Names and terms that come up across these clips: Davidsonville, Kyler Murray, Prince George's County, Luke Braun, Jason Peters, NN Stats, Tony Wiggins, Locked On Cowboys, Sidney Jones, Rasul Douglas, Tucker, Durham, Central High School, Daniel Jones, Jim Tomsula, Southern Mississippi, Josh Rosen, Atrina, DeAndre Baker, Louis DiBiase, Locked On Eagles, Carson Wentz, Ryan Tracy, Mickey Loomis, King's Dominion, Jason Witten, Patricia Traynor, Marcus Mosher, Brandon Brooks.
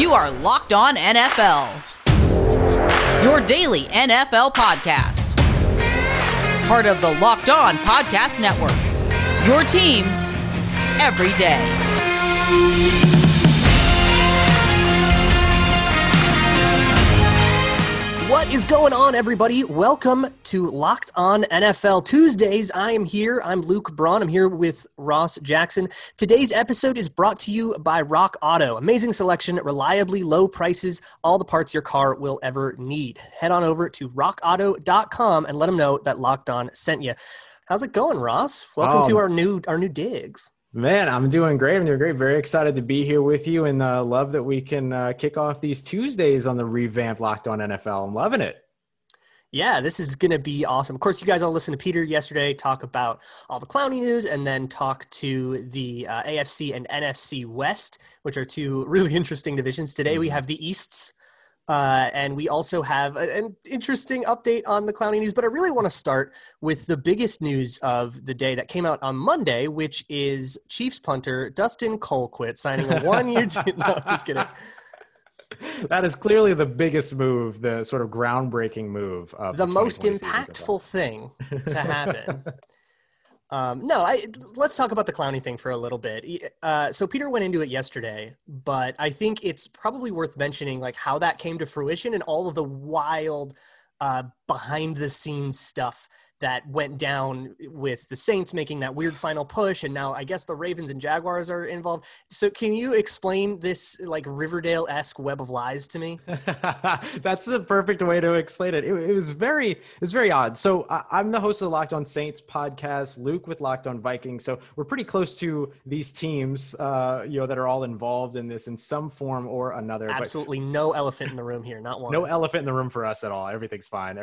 You are Locked On NFL, your daily NFL podcast. Part of the Locked On Podcast Network, your team every day. What is going on, everybody? Welcome to Locked On NFL Tuesdays. I am here. I'm Luke Braun. I'm here with Ross Jackson. Today's episode is brought to you by Rock Auto. Amazing selection, reliably low prices, all the parts your car will ever need. Head on over to rockauto.com and let them know that Locked On sent you. How's it going, Ross? Welcome to our new digs. Man, I'm doing great. Very excited to be here with you, and love that we can kick off these Tuesdays on the revamped Locked On NFL. I'm loving it. Yeah, this is going to be awesome. Of course, you guys all listened to Peter yesterday talk about all the Clowney news and then talk to the AFC and NFC West, which are two really interesting divisions. Today, we have the Easts, and we also have an interesting update on the Clowney news. But I really want to start with the biggest news of the day that came out on Monday, which is Chiefs punter Dustin Colquitt signing a one-year deal. No, just kidding. That is clearly the biggest move, the sort of groundbreaking move. Of the most impactful thing to happen. Let's talk about the Clowney thing for a little bit. So Peter went into it yesterday, but I think it's probably worth mentioning like how that came to fruition and all of the wild behind the scenes stuff that went down with the Saints making that weird final push. And now I guess the Ravens and Jaguars are involved. So can you explain this like Riverdale-esque web of lies to me? That's the perfect way to explain it. It was very odd. So I'm the host of the Locked On Saints podcast, Luke with Locked On Vikings. So we're pretty close to these teams, that are all involved in this in some form or another. Absolutely no elephant in the room here. Not one. No elephant in the room for us at all. Everything's fine.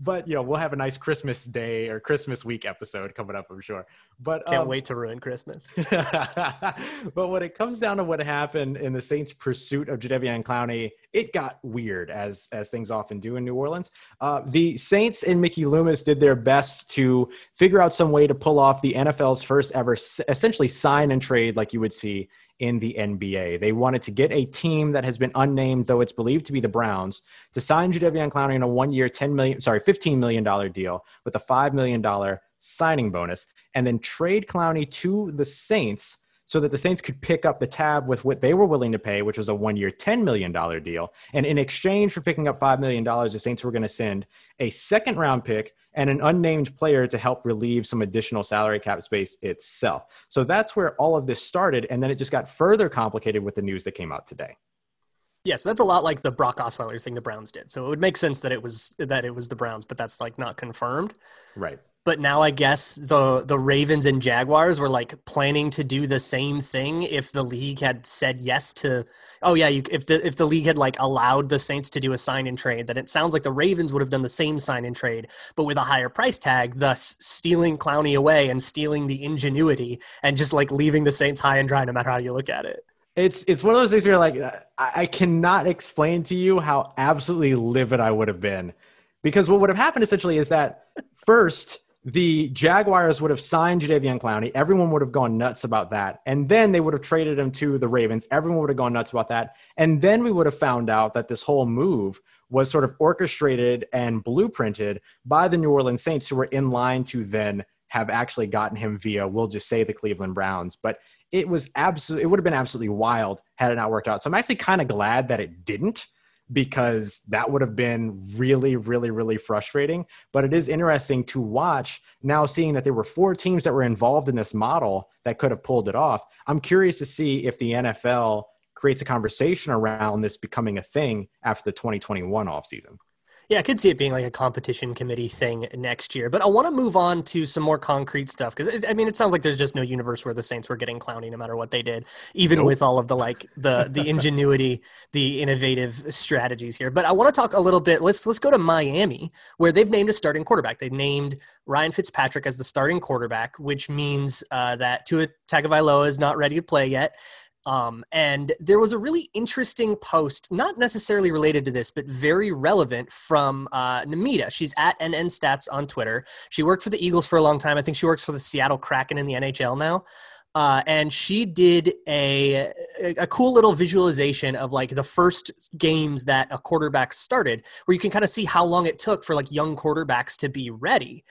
But, we'll have a nice Christmas Day or Christmas week episode coming up, I'm sure. But can't wait to ruin Christmas. But when it comes down to what happened in the Saints' pursuit of Jadeveon Clowney, it got weird, as things often do in New Orleans. The Saints and Mickey Loomis did their best to figure out some way to pull off the NFL's first ever essentially sign and trade like you would see in the NBA. They wanted to get a team that has been unnamed, though it's believed to be the Browns, to sign Jadeveon Clowney in a one-year $15 million deal with a $5 million signing bonus, and then trade Clowney to the Saints so that the Saints could pick up the tab with what they were willing to pay, which was a one-year $10 million deal. And in exchange for picking up $5 million, the Saints were going to send a second-round pick and an unnamed player to help relieve some additional salary cap space itself. So that's where all of this started, and then it just got further complicated with the news that came out today. Yeah, so that's a lot like the Brock Osweiler thing the Browns did. So it would make sense that it was the Browns, but that's like not confirmed. Right. But now I guess the Ravens and Jaguars were like planning to do the same thing if the league had said yes to – if the league had like allowed the Saints to do a sign-and-trade, then it sounds like the Ravens would have done the same sign-and-trade, but with a higher price tag, thus stealing Clowney away and stealing the ingenuity and just like leaving the Saints high and dry no matter how you look at it. It's one of those things where like I cannot explain to you how absolutely livid I would have been, because what would have happened essentially is that first – the Jaguars would have signed Jadeveon Clowney. Everyone would have gone nuts about that. And then they would have traded him to the Ravens. Everyone would have gone nuts about that. And then we would have found out that this whole move was sort of orchestrated and blueprinted by the New Orleans Saints, who were in line to then have actually gotten him via, we'll just say, the Cleveland Browns. But it would have been absolutely wild had it not worked out. So I'm actually kind of glad that it didn't, because that would have been really, really, really frustrating. But it is interesting to watch now, seeing that there were four teams that were involved in this model that could have pulled it off. I'm curious to see if the NFL creates a conversation around this becoming a thing after the 2021 offseason. Yeah, I could see it being like a competition committee thing next year. But I want to move on to some more concrete stuff, because it sounds like there's just no universe where the Saints were getting Clowney no matter what they did, even with all of the like the ingenuity, the innovative strategies here. But I want to talk a little bit. Let's go to Miami, where they've named a starting quarterback. They've named Ryan Fitzpatrick as the starting quarterback, which means that Tua Tagovailoa is not ready to play yet. And there was a really interesting post, not necessarily related to this, but very relevant from Namita. She's at NN Stats on Twitter. She worked for the Eagles for a long time. I think she works for the Seattle Kraken in the NHL now. And she did a cool little visualization of like the first games that a quarterback started, where you can kind of see how long it took for like young quarterbacks to be ready.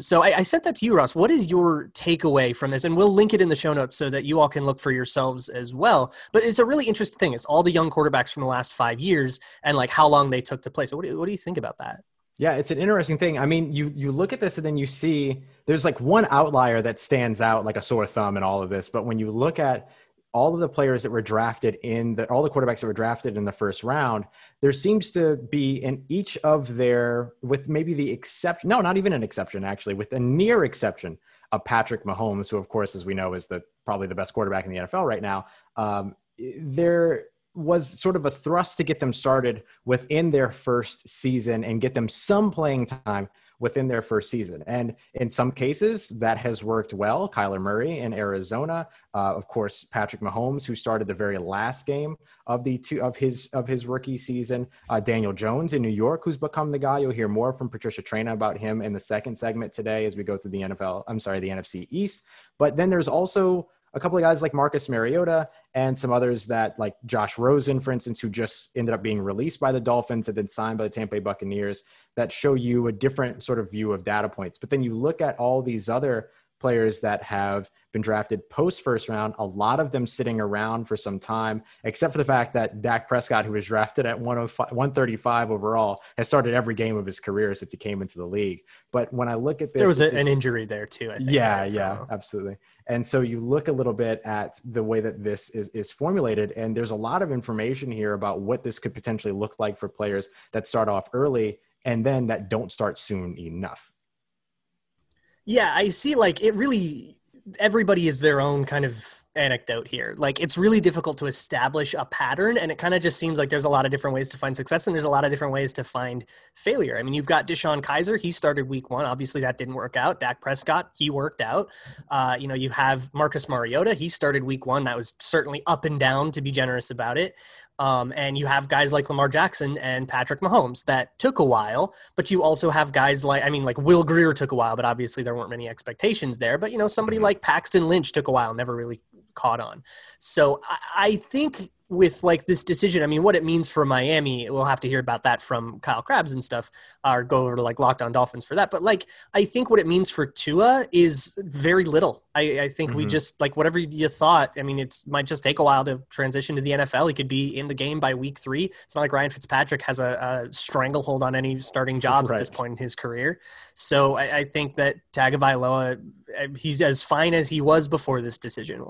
So I sent that to you, Ross. What is your takeaway from this? And we'll link it in the show notes so that you all can look for yourselves as well. But it's a really interesting thing. It's all the young quarterbacks from the last 5 years and like how long they took to play. So what do you think about that? Yeah, it's an interesting thing. I mean, you look at this and then you see there's like one outlier that stands out like a sore thumb in all of this. But when you look at all of the players that were drafted all the quarterbacks that were drafted in the first round, there seems to be in each of their, with maybe the exception, no, not even an exception, actually, with a near exception of Patrick Mahomes, who of course, as we know, is probably the best quarterback in the NFL right now. There was sort of a thrust to get them started within their first season and get them some playing time within their first season. And in some cases that has worked well. Kyler Murray in Arizona, of course, Patrick Mahomes, who started the very last game of his rookie season, Daniel Jones in New York, who's become the guy. You'll hear more from Patricia Traina about him in the second segment today, as we go through the NFC East. But then there's also a couple of guys like Marcus Mariota and some others that, like Josh Rosen, for instance, who just ended up being released by the Dolphins and then signed by the Tampa Bay Buccaneers, that show you a different sort of view of data points. But then you look at all these other players that have been drafted post first round, a lot of them sitting around for some time, except for the fact that Dak Prescott, who was drafted at 135 overall, has started every game of his career since he came into the league. But when I look at this, there was an injury there too, I think. Yeah, absolutely. And so you look a little bit at the way that this is formulated, and there's a lot of information here about what this could potentially look like for players that start off early and then that don't start soon enough. Yeah, I see, like, it really, everybody is their own kind of anecdote here. Like, it's really difficult to establish a pattern, and it kind of just seems like there's a lot of different ways to find success, and there's a lot of different ways to find failure. I mean, you've got Deshaun Kaiser. He started week one. Obviously, that didn't work out. Dak Prescott, he worked out. You have Marcus Mariota. He started week one. That was certainly up and down, to be generous about it. And you have guys like Lamar Jackson and Patrick Mahomes that took a while, but you also have guys like Will Grier took a while, but obviously there weren't many expectations there. But, somebody like Paxton Lynch took a while, never really caught on. So I think with like this decision, I mean, what it means for Miami, we'll have to hear about that from Kyle Krabs and stuff, or go over to like Locked On Dolphins for that. But like, I think what it means for Tua is very little. I think we just like whatever you thought. I mean, it might just take a while to transition to the NFL. He could be in the game by week three. It's not like Ryan Fitzpatrick has a stranglehold on any starting jobs at this point in his career. So I think that Tagovailoa, he's as fine as he was before this decision.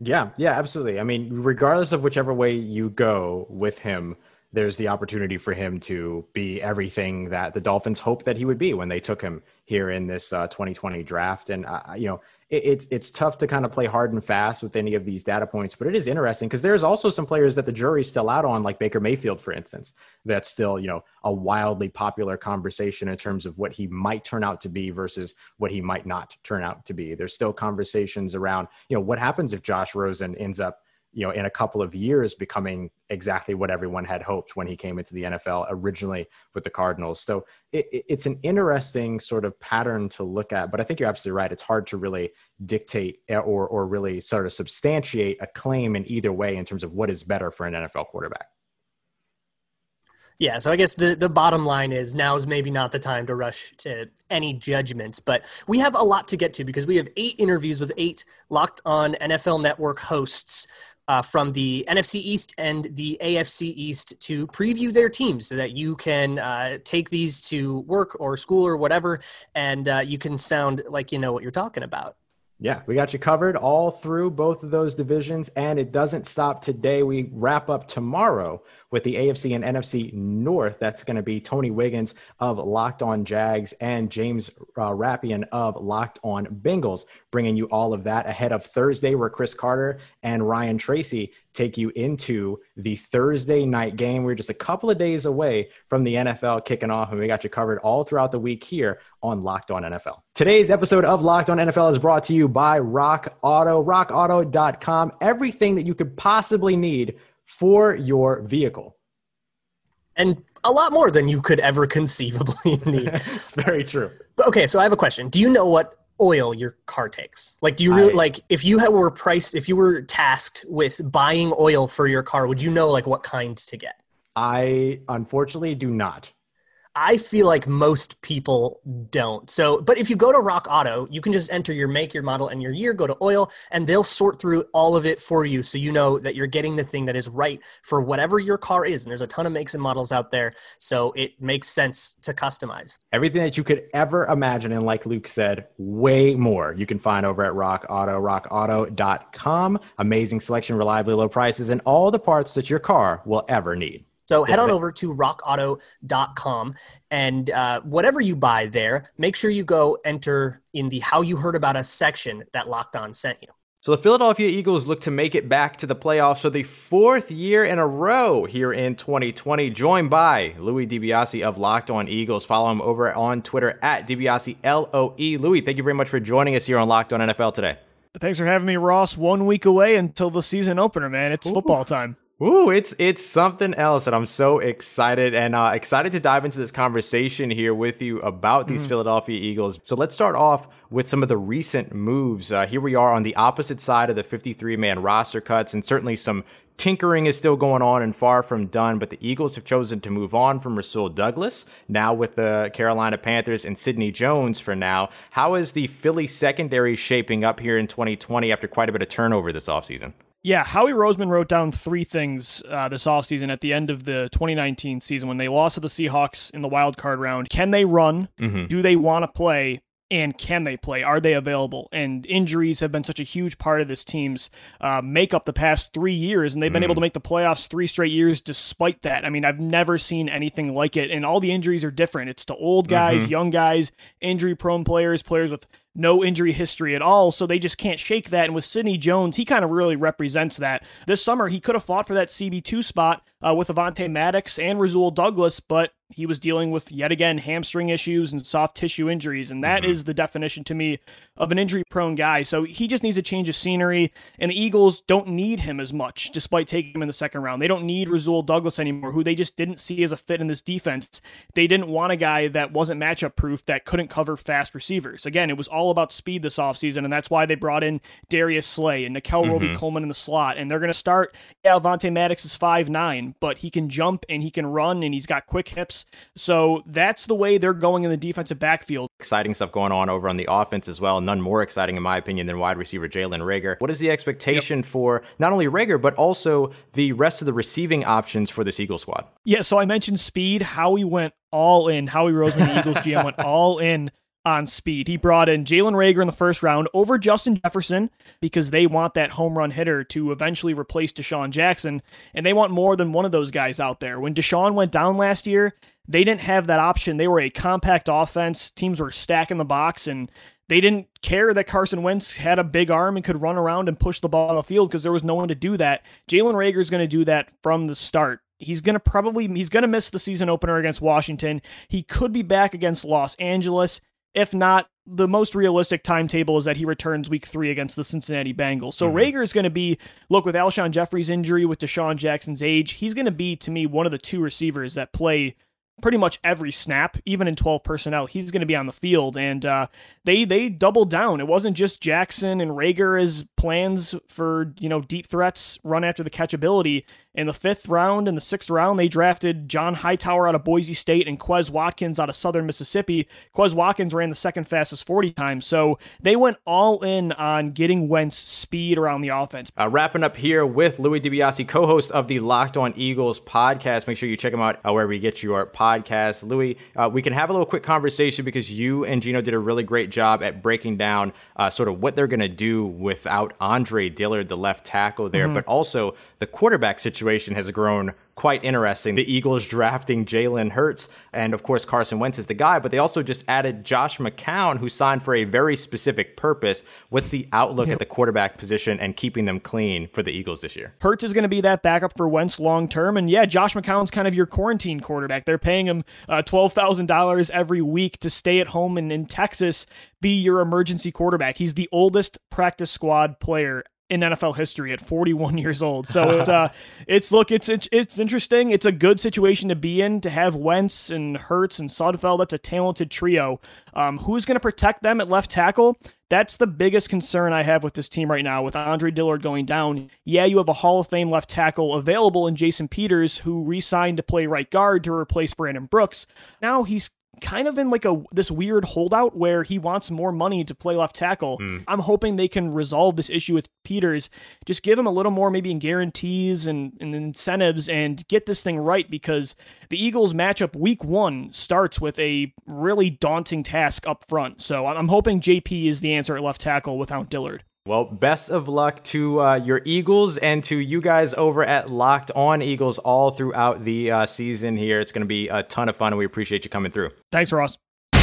Yeah, absolutely. I mean, regardless of whichever way you go with him, there's the opportunity for him to be everything that the Dolphins hoped that he would be when they took him here in this 2020 draft. And, it's tough to kind of play hard and fast with any of these data points, but it is interesting because there's also some players that the jury's still out on, like Baker Mayfield, for instance, that's still, a wildly popular conversation in terms of what he might turn out to be versus what he might not turn out to be. There's still conversations around, what happens if Josh Rosen ends up, in a couple of years becoming exactly what everyone had hoped when he came into the NFL originally with the Cardinals. So it's an interesting sort of pattern to look at, but I think you're absolutely right. It's hard to really dictate or really sort of substantiate a claim in either way in terms of what is better for an NFL quarterback. Yeah, so I guess the bottom line is now is maybe not the time to rush to any judgments, but we have a lot to get to because we have 8 interviews with 8 Locked On NFL Network hosts from the NFC East and the AFC East to preview their teams so that you can take these to work or school or whatever, and you can sound like you know what you're talking about. Yeah, we got you covered all through both of those divisions, and it doesn't stop today. We wrap up tomorrow with the AFC and NFC North. That's going to be Tony Wiggins of Locked On Jags and James Rappian of Locked On Bengals, bringing you all of that ahead of Thursday, where Chris Carter and Ryan Tracy take you into the Thursday night game. We're just a couple of days away from the NFL kicking off, and we got you covered all throughout the week here on Locked On NFL. Today's episode of Locked On NFL is brought to you by Rock Auto, rockauto.com, everything that you could possibly need for your vehicle. And a lot more than you could ever conceivably need. It's very true. Okay, so I have a question. Do you know what oil your car takes? Like, do you really, like, if you were tasked with buying oil for your car, would you know, like, what kind to get? I unfortunately do not. I feel like most people don't. So, but if you go to Rock Auto, you can just enter your make, your model, and your year, go to oil, and they'll sort through all of it for you. So you know that you're getting the thing that is right for whatever your car is. And there's a ton of makes and models out there. So it makes sense to customize. Everything that you could ever imagine. And like Luke said, way more you can find over at Rock Auto, rockauto.com. Amazing selection, reliably low prices, and all the parts that your car will ever need. So head on over to rockauto.com, and whatever you buy there, make sure you go enter in the How You Heard About Us section that Locked On sent you. So the Philadelphia Eagles look to make it back to the playoffs for the fourth year in a row here in 2020, joined by Louis DiBiase of Locked On Eagles. Follow him over on Twitter at DiBiaseLOE. Louis, thank you very much for joining us here on Locked On NFL today. Thanks for having me, Ross. 1 week away until the season opener, man. It's football time. Ooh, it's something else, and I'm so excited and excited to dive into this conversation here with you about these Philadelphia Eagles. So let's start off with some of the recent moves. Here we are on the opposite side of the 53-man roster cuts, and certainly some tinkering is still going on and far from done, but the Eagles have chosen to move on from Rasul Douglas, now with the Carolina Panthers, and Sidney Jones for now. How is the Philly secondary shaping up here in 2020 after quite a bit of turnover this offseason? Yeah, Howie Roseman wrote down three things this offseason at the end of the 2019 season when they lost to the Seahawks in the wild card round. Can they run? Mm-hmm. Do they want to play? And can they play? Are they available? And injuries have been such a huge part of this team's makeup the past 3 years, and they've been able to make the playoffs 3 straight years despite that. I mean, I've never seen anything like it, and all the injuries are different. It's to old guys, young guys, injury-prone players, players with no injury history at all, so they just can't shake that. And with Sidney Jones, he kind of really represents that. This summer, he could have fought for that CB2 spot with Avonte Maddox and Rasul Douglas, but he was dealing with, yet again, hamstring issues and soft tissue injuries, and that is the definition to me of an injury-prone guy. So he just needs a change of scenery, and the Eagles don't need him as much, despite taking him in the second round. They don't need Rasul Douglas anymore, who they just didn't see as a fit in this defense. They didn't want a guy that wasn't matchup-proof, that couldn't cover fast receivers. Again, it was all about speed this offseason, and that's why they brought in Darius Slay and Nickell Robey-Coleman in the slot, and they're going to start, Avonte Maddox is 5'9", but he can jump, and he can run, and he's got quick hips, so that's the way they're going in the defensive backfield. Exciting stuff going on over on the offense as well, none more exciting in my opinion than wide receiver Jalen Rager. What is the expectation for not only Rager, but also the rest of the receiving options for this Eagle squad? Yeah, so I mentioned speed. Howie went all in. Howie Roseman, the Eagles GM, went all in on speed. He brought in Jalen Rager in the first round over Justin Jefferson because they want that home run hitter to eventually replace Deshaun Jackson, and they want more than one of those guys out there. When Deshaun went down last year, they didn't have that option. They were a compact offense. Teams were stacking the box, and they didn't care that Carson Wentz had a big arm and could run around and push the ball on the field because there was no one to do that. Jalen Rager is going to do that from the start. He's going to miss the season opener against Washington. He could be back against Los Angeles. If not, the most realistic timetable is that he returns week 3 against the Cincinnati Bengals. So Rager is going to be, look, with Alshon Jeffrey's injury, with Deshaun Jackson's age, he's going to be, to me, one of the two receivers that play pretty much every snap, even in 12 personnel. He's going to be on the field, and they doubled down. It wasn't just Jackson and Rager as plans for, deep threats, run after the catchability. In the 5th round and the 6th round, they drafted John Hightower out of Boise State and Quez Watkins out of Southern Mississippi. Quez Watkins ran the second fastest 40 times, so they went all in on getting Wentz speed around the offense. Wrapping up here with Louis DiBiase, co-host of the Locked On Eagles podcast. Make sure you check him out wherever you get your podcast. Louis, we can have a little quick conversation because you and Gino did a really great job at breaking down sort of what they're going to do without Andre Dillard, the left tackle there, but also the quarterback situation has grown quite interesting. The Eagles drafting Jalen Hurts, and of course Carson Wentz is the guy, but they also just added Josh McCown, who signed for a very specific purpose. What's the outlook at the quarterback position and keeping them clean for the Eagles this year? Hurts is going to be that backup for Wentz long term, and yeah, Josh McCown's kind of your quarantine quarterback. They're paying him $12,000 every week to stay at home and in Texas be your emergency quarterback. He's the oldest practice squad player in NFL history at 41 years old. So it's interesting. It's a good situation to be in, to have Wentz and Hurts and Sudfeld. That's a talented trio. Who's going to protect them at left tackle? That's the biggest concern I have with this team right now, with Andre Dillard going down. Yeah, you have a Hall of Fame left tackle available in Jason Peters, who re-signed to play right guard to replace Brandon Brooks. Now he's kind of in like this weird holdout where he wants more money to play left tackle. I'm hoping they can resolve this issue with Peters. Just give him a little more maybe in guarantees and incentives and get this thing right, because the Eagles matchup week 1 starts with a really daunting task up front. So I'm hoping JP is the answer at left tackle without Dillard. Well, best of luck to your Eagles and to you guys over at Locked On Eagles all throughout the season here. It's going to be a ton of fun, and we appreciate you coming through. Thanks, Ross. Okay,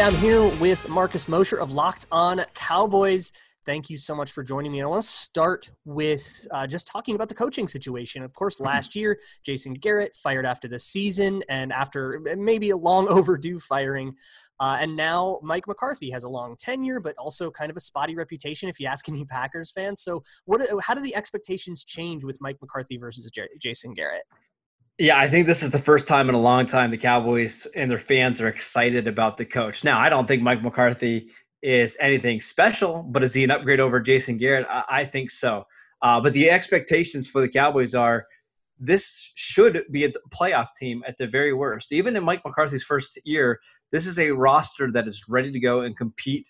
I'm here with Marcus Mosher of Locked On Cowboys. Thank you so much for joining me. And I want to start with just talking about the coaching situation. Of course, last year, Jason Garrett fired after the season and after maybe a long overdue firing. And now Mike McCarthy has a long tenure, but also kind of a spotty reputation if you ask any Packers fans. So how do the expectations change with Mike McCarthy versus Jason Garrett? Yeah, I think this is the first time in a long time the Cowboys and their fans are excited about the coach. Now, I don't think Mike McCarthy is anything special, but is he an upgrade over Jason Garrett? I think so. But the expectations for the Cowboys are this should be a playoff team at the very worst. Even in Mike McCarthy's first year, this is a roster that is ready to go and compete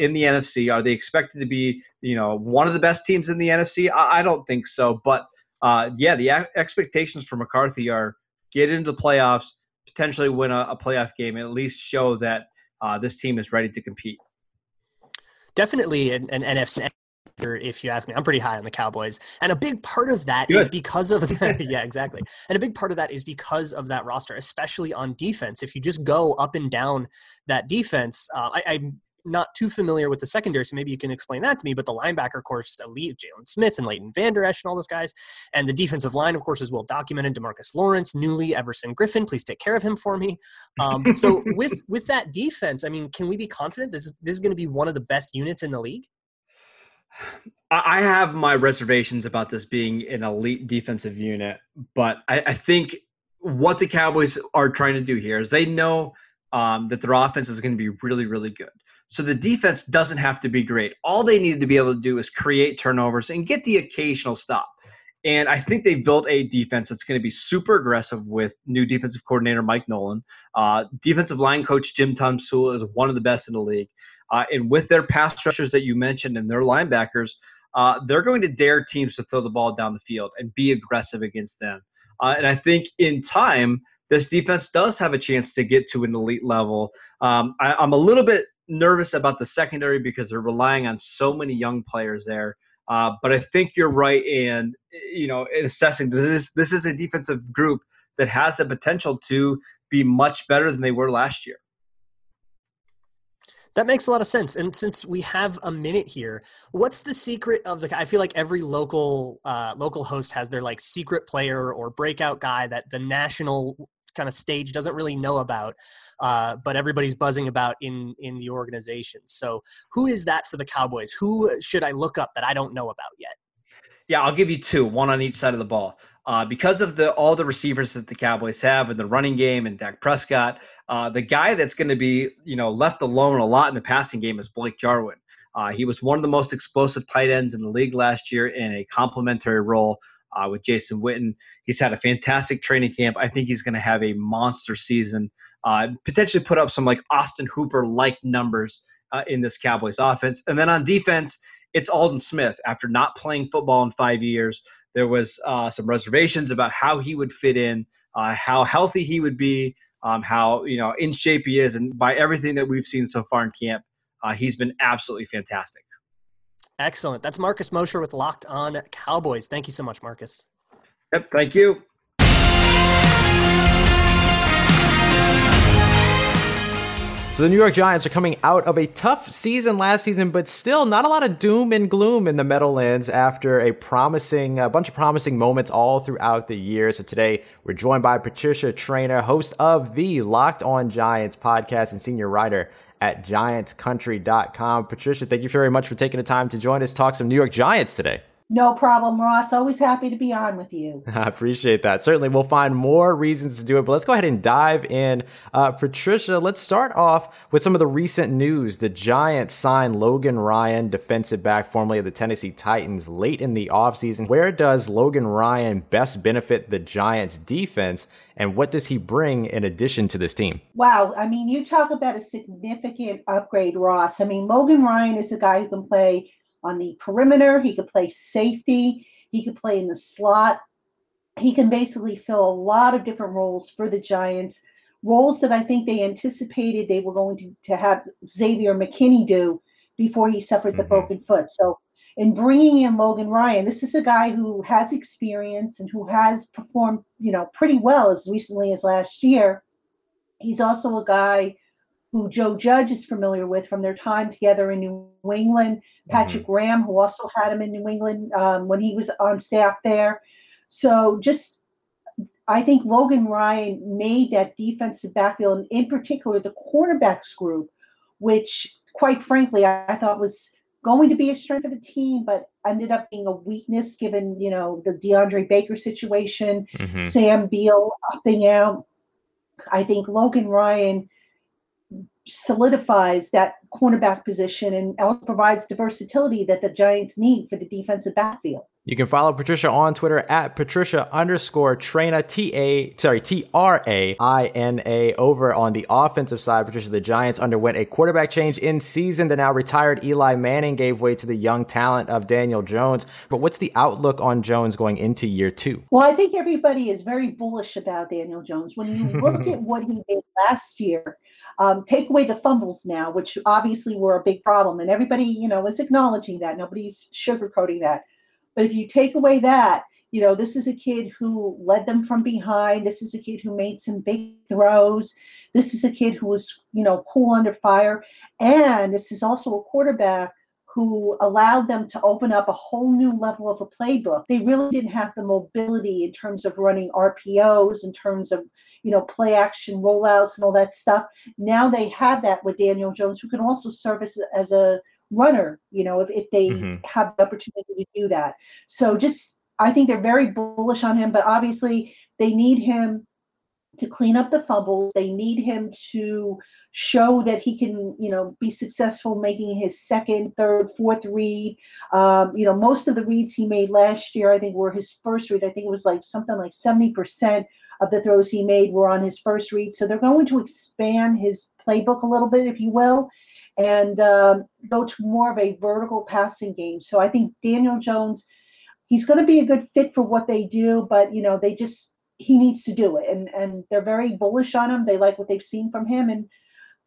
in the NFC. Are they expected to be, one of the best teams in the NFC? I don't think so. But the expectations for McCarthy are get into the playoffs, potentially win a playoff game, and at least show that this team is ready to compete. Definitely an NFC, if you ask me. I'm pretty high on the Cowboys. And a big part of that is because of – yeah, exactly. And a big part of that is because of that roster, especially on defense. If you just go up and down that defense, I'm not too familiar with the secondary, so maybe you can explain that to me. But the linebacker, of course, is elite, Jalen Smith and Leighton Vander Esch and all those guys. And the defensive line, of course, is well-documented. DeMarcus Lawrence, Newly, Everson Griffin, please take care of him for me. So with that defense, I mean, can we be confident this is going to be one of the best units in the league? I have my reservations about this being an elite defensive unit, but I think what the Cowboys are trying to do here is they know that their offense is going to be really, really good. So the defense doesn't have to be great. All they needed to be able to do is create turnovers and get the occasional stop. And I think they built a defense that's going to be super aggressive with new defensive coordinator Mike Nolan. Defensive line coach Jim Tomsula is one of the best in the league. And with their pass rushers that you mentioned and their linebackers, they're going to dare teams to throw the ball down the field and be aggressive against them. And I think in time, this defense does have a chance to get to an elite level. I'm a little bit nervous about the secondary because they're relying on so many young players there. But I think you're right in, in assessing this is a defensive group that has the potential to be much better than they were last year. That makes a lot of sense. And since we have a minute here, what's the secret of I feel like every local host has their like secret player or breakout guy that the national kind of stage doesn't really know about, but everybody's buzzing about in the organization. So who is that for the Cowboys? Who should I look up that I don't know about yet? Yeah, I'll give you two, one on each side of the ball. Because of all the receivers that the Cowboys have in the running game and Dak Prescott, the guy that's going to be left alone a lot in the passing game is Blake Jarwin. He was one of the most explosive tight ends in the league last year in a complementary role with Jason Witten. He's had a fantastic training camp. I think he's going to have a monster season, potentially put up some like Austin Hooper-like numbers in this Cowboys offense. And then on defense, it's Aldon Smith. After not playing football in 5 years, there was some reservations about how he would fit in, how healthy he would be, how in shape he is. And by everything that we've seen so far in camp, he's been absolutely fantastic. Excellent. That's Marcus Mosher with Locked On Cowboys. Thank you so much, Marcus. Yep, thank you. So the New York Giants are coming out of a tough season last season, but still not a lot of doom and gloom in the Meadowlands after a bunch of promising moments all throughout the year. So today we're joined by Patricia Traynor, host of the Locked On Giants podcast and senior writer at GiantsCountry.com. Patricia, thank you very much for taking the time to join us, talk some New York Giants today. No problem, Ross. Always happy to be on with you. I appreciate that. Certainly, we'll find more reasons to do it, but let's go ahead and dive in. Patricia, let's start off with some of the recent news. The Giants signed Logan Ryan, defensive back formerly of the Tennessee Titans, late in the offseason. Where does Logan Ryan best benefit the Giants' defense, and what does he bring in addition to this team? Wow. I mean, you talk about a significant upgrade, Ross. I mean, Logan Ryan is a guy who can play on the perimeter, he could play safety, he could play in the slot. He can basically fill a lot of different roles for the Giants, roles that I think they anticipated they were going to have Xavier McKinney do before he suffered the broken foot. So in bringing in Logan Ryan, this is a guy who has experience and who has performed, you know, pretty well as recently as last year. He's also a guy who Joe Judge is familiar with from their time together in New England, Patrick Graham, who also had him in New England when he was on staff there. So just, I think Logan Ryan made that defensive backfield, and in particular the cornerbacks group, which quite frankly, I thought was going to be a strength of the team, but ended up being a weakness given, you know, the DeAndre Baker situation, Sam Beal opting out. I think Logan Ryan solidifies that cornerback position and also provides the versatility that the Giants need for the defensive backfield. You can follow Patricia on Twitter at Patricia_Traina, TRAINA. Over on the offensive side, Patricia, the Giants underwent a quarterback change in season. The now retired Eli Manning gave way to the young talent of Daniel Jones. But what's the outlook on Jones going into year two? Well, I think everybody is very bullish about Daniel Jones. When you look at what he did last year, take away the fumbles now, which obviously were a big problem. And everybody, you know, is acknowledging that. Nobody's sugarcoating that. But if you take away that, you know, this is a kid who led them from behind. This is a kid who made some big throws. This is a kid who was, you know, cool under fire. And this is also a quarterback who allowed them to open up a whole new level of a playbook. They really didn't have the mobility in terms of running RPOs, in terms of, you know, play action rollouts and all that stuff. Now they have that with Daniel Jones, who can also service as a runner, you know, if they have the opportunity to do that. So just, I think they're very bullish on him, but obviously they need him to clean up the fumbles. They need him to show that he can, you know, be successful making his second, third, fourth read. You know, most of the reads he made last year, I think, were his first read. I think it was like something like 70% of the throws he made were on his first read. So they're going to expand his playbook a little bit, if you will, and go to more of a vertical passing game. So I think Daniel Jones, he's going to be a good fit for what they do, but, you know, they just, he needs to do it. And they're very bullish on him. They like what they've seen from him. And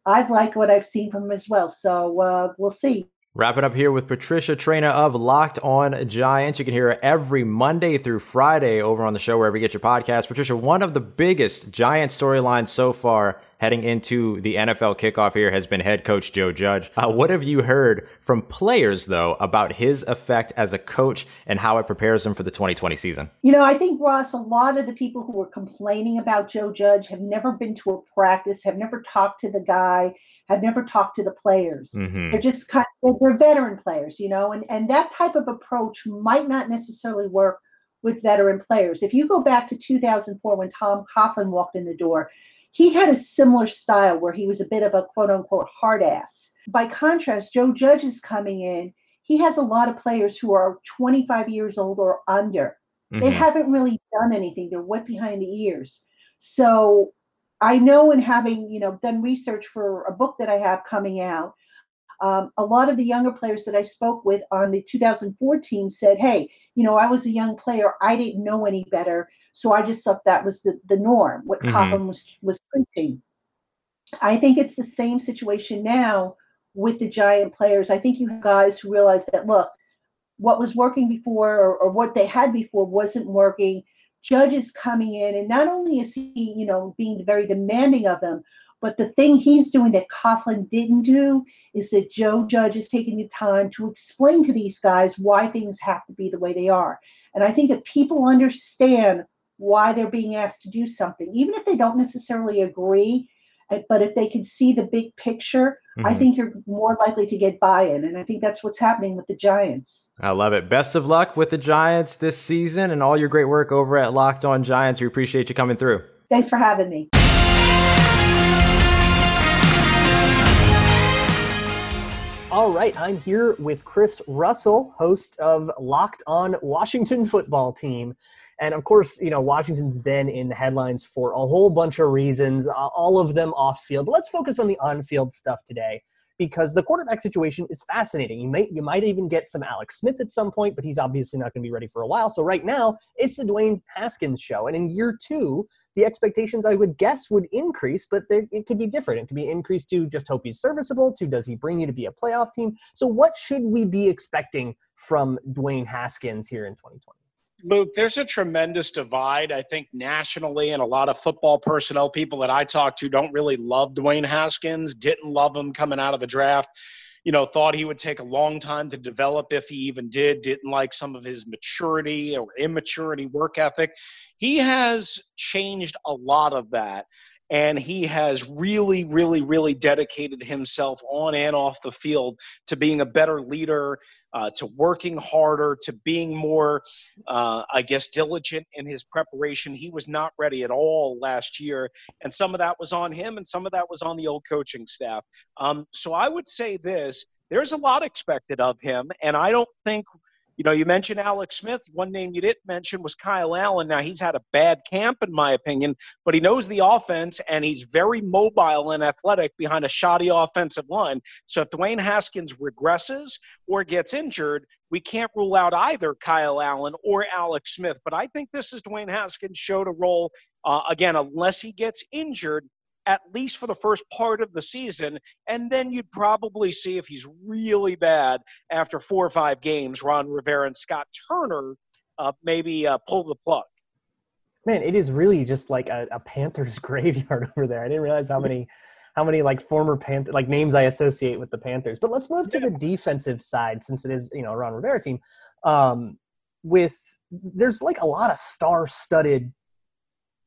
I've liked what I've seen from him as well. So we'll see. Wrapping up here with Patricia Traina of Locked On Giants. You can hear her every Monday through Friday over on the show, wherever you get your podcast. Patricia, one of the biggest Giants storylines so far heading into the NFL kickoff here has been head coach Joe Judge. What have you heard from players, though, about his effect as a coach and how it prepares him for the 2020 season? You know, I think, Ross, a lot of the people who were complaining about Joe Judge have never been to a practice, have never talked to the guy, have never talked to the players. They're just kind of, they're veteran players, you know, and that type of approach might not necessarily work with veteran players. If you go back to 2004 when Tom Coughlin walked in the door, he had a similar style where he was a bit of a quote-unquote hard ass. By contrast, Joe Judge is coming in. He has a lot of players who are 25 years old or under. They haven't really done anything. They're wet behind the ears. So I know in having, you know, done research for a book that I have coming out, a lot of the younger players that I spoke with on the 2004 team said, hey, you know, I was a young player. I didn't know any better. So I just thought that was the norm, what Coughlin was preaching. I think it's the same situation now with the Giant players. I think you guys who realize that, look, what was working before or what they had before wasn't working. Judge is coming in, and not only is he, you know, being very demanding of them, but the thing he's doing that Coughlin didn't do is that Joe Judge is taking the time to explain to these guys why things have to be the way they are. And I think if people understand why they're being asked to do something, even if they don't necessarily agree, But if they can see the big picture, mm-hmm. I think you're more likely to get buy-in. And I think that's what's happening with the Giants. I love it. Best of luck with the Giants this season and all your great work over at Locked On Giants. We appreciate you coming through. Thanks for having me. All right, I'm here with Chris Russell, host of Locked On Washington Football Team. And of course, you know, Washington's been in the headlines for a whole bunch of reasons, all of them off field. Let's focus on the on field stuff today, because the quarterback situation is fascinating. You might even get some Alex Smith at some point, but he's obviously not going to be ready for a while. So right now, it's the Dwayne Haskins show. And in year two, the expectations I would guess would increase, but it could be different. It could be increased to just hope he's serviceable, to does he bring you to be a playoff team? So what should we be expecting from Dwayne Haskins here in 2020? Luke, there's a tremendous divide, I think, nationally, and a lot of football personnel people that I talk to don't really love Dwayne Haskins, didn't love him coming out of the draft, you know, thought he would take a long time to develop if he even did, didn't like some of his maturity or immaturity work ethic. He has changed a lot of that, and he has really, really, really dedicated himself on and off the field to being a better leader, to working harder, to being more, diligent in his preparation. He was not ready at all last year, and some of that was on him and some of that was on the old coaching staff. So I would say this, there's a lot expected of him, and I don't think – you know, you mentioned Alex Smith. One name you didn't mention was Kyle Allen. Now, he's had a bad camp, in my opinion, but he knows the offense, and he's very mobile and athletic behind a shoddy offensive line. So if Dwayne Haskins regresses or gets injured, we can't rule out either Kyle Allen or Alex Smith. But I think this is Dwayne Haskins' show to roll, again, unless he gets injured, at least for the first part of the season, and then you'd probably see if he's really bad after 4 or 5 games, Ron Rivera and Scott Turner maybe pull the plug. Man, it is really just like a Panthers graveyard over there. I didn't realize how many like former Panther like names I associate with the Panthers. But let's move to the defensive side, since it is, you know, a Ron Rivera team. There's like a lot of star-studded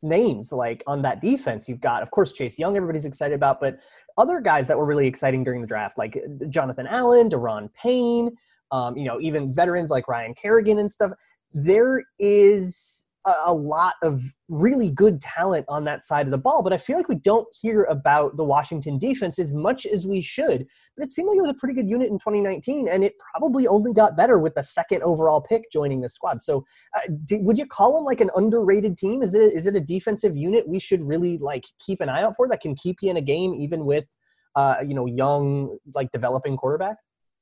names like on that defense. You've got, of course, Chase Young, everybody's excited about, but other guys that were really exciting during the draft, like Jonathan Allen, Daron Payne, even veterans like Ryan Kerrigan and stuff. There is a lot of really good talent on that side of the ball, but I feel like we don't hear about the Washington defense as much as we should. But it seemed like it was a pretty good unit in 2019, and it probably only got better with the second overall pick joining the squad. So would you call them like an underrated team? Is it a defensive unit we should really like keep an eye out for that can keep you in a game even with, young, like developing quarterback?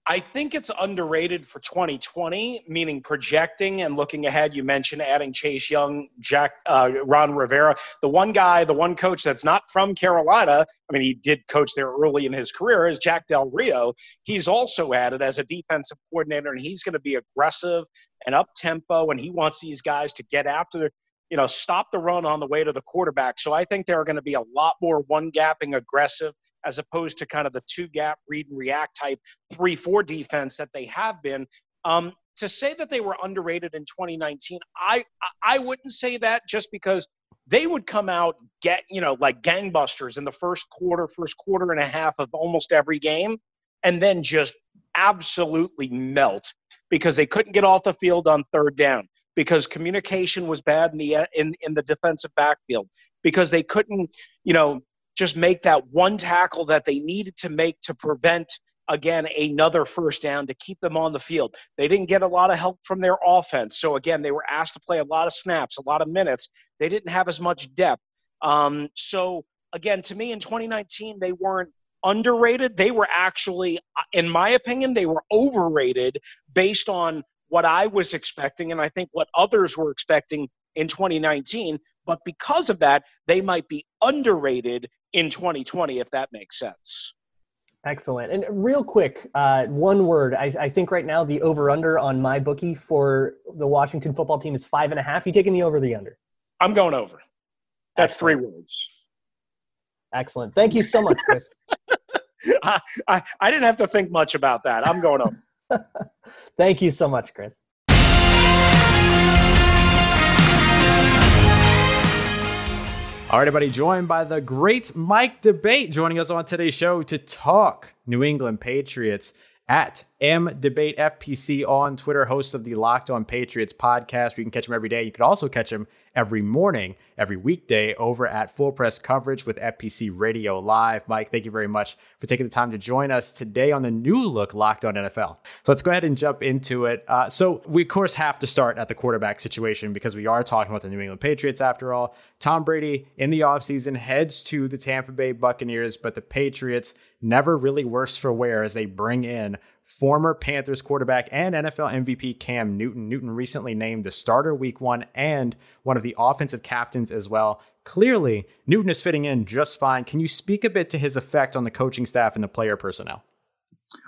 I think it's underrated for 2020, meaning projecting and looking ahead. You mentioned adding Chase Young, Ron Rivera. The one coach that's not from Carolina, I mean, he did coach there early in his career, is Jack Del Rio. He's also added as a defensive coordinator, and he's going to be aggressive and up-tempo, and he wants these guys to get after – stop the run on the way to the quarterback. So I think there are going to be a lot more one-gapping aggressive as opposed to kind of the two-gap read and react type 3-4 defense that they have been. To say that they were underrated in 2019, I wouldn't say that, just because they would come out, like gangbusters in the first quarter and a half of almost every game, and then just absolutely melt because they couldn't get off the field on third down, because communication was bad in the defensive backfield, because they couldn't, just make that one tackle that they needed to make to prevent, again, another first down to keep them on the field. They didn't get a lot of help from their offense. So, again, they were asked to play a lot of snaps, a lot of minutes. They didn't have as much depth. So, again, to me in 2019, they weren't underrated. They were actually, in my opinion, they were overrated based on what I was expecting, and I think what others were expecting in 2019, but because of that, they might be underrated in 2020, if that makes sense. Excellent. And real quick, one word. I think right now the over-under on my bookie for the Washington football team is 5.5. You taking the over or the under? I'm going over. That's Excellent. 3 words. Excellent. Thank you so much, Chris. I didn't have to think much about that. I'm going over. Thank you so much, Chris. All right, everybody, joined by the great Mike DeBate, joining us on today's show to talk New England Patriots at MDebateFPC on Twitter, host of the Locked On Patriots podcast. You can catch him every day. You can also catch him every morning, every weekday over at Full Press Coverage with FPC Radio Live. Mike, thank you very much for taking the time to join us today on the new look Locked On NFL. So let's go ahead and jump into it. So we, of course, have to start at the quarterback situation because we are talking about the New England Patriots after all. Tom Brady in the offseason heads to the Tampa Bay Buccaneers, but the Patriots never really worse for wear as they bring in former Panthers quarterback and NFL MVP Cam Newton. Newton recently named the starter week one and one of the offensive captains as well. Clearly, Newton is fitting in just fine. Can you speak a bit to his effect on the coaching staff and the player personnel?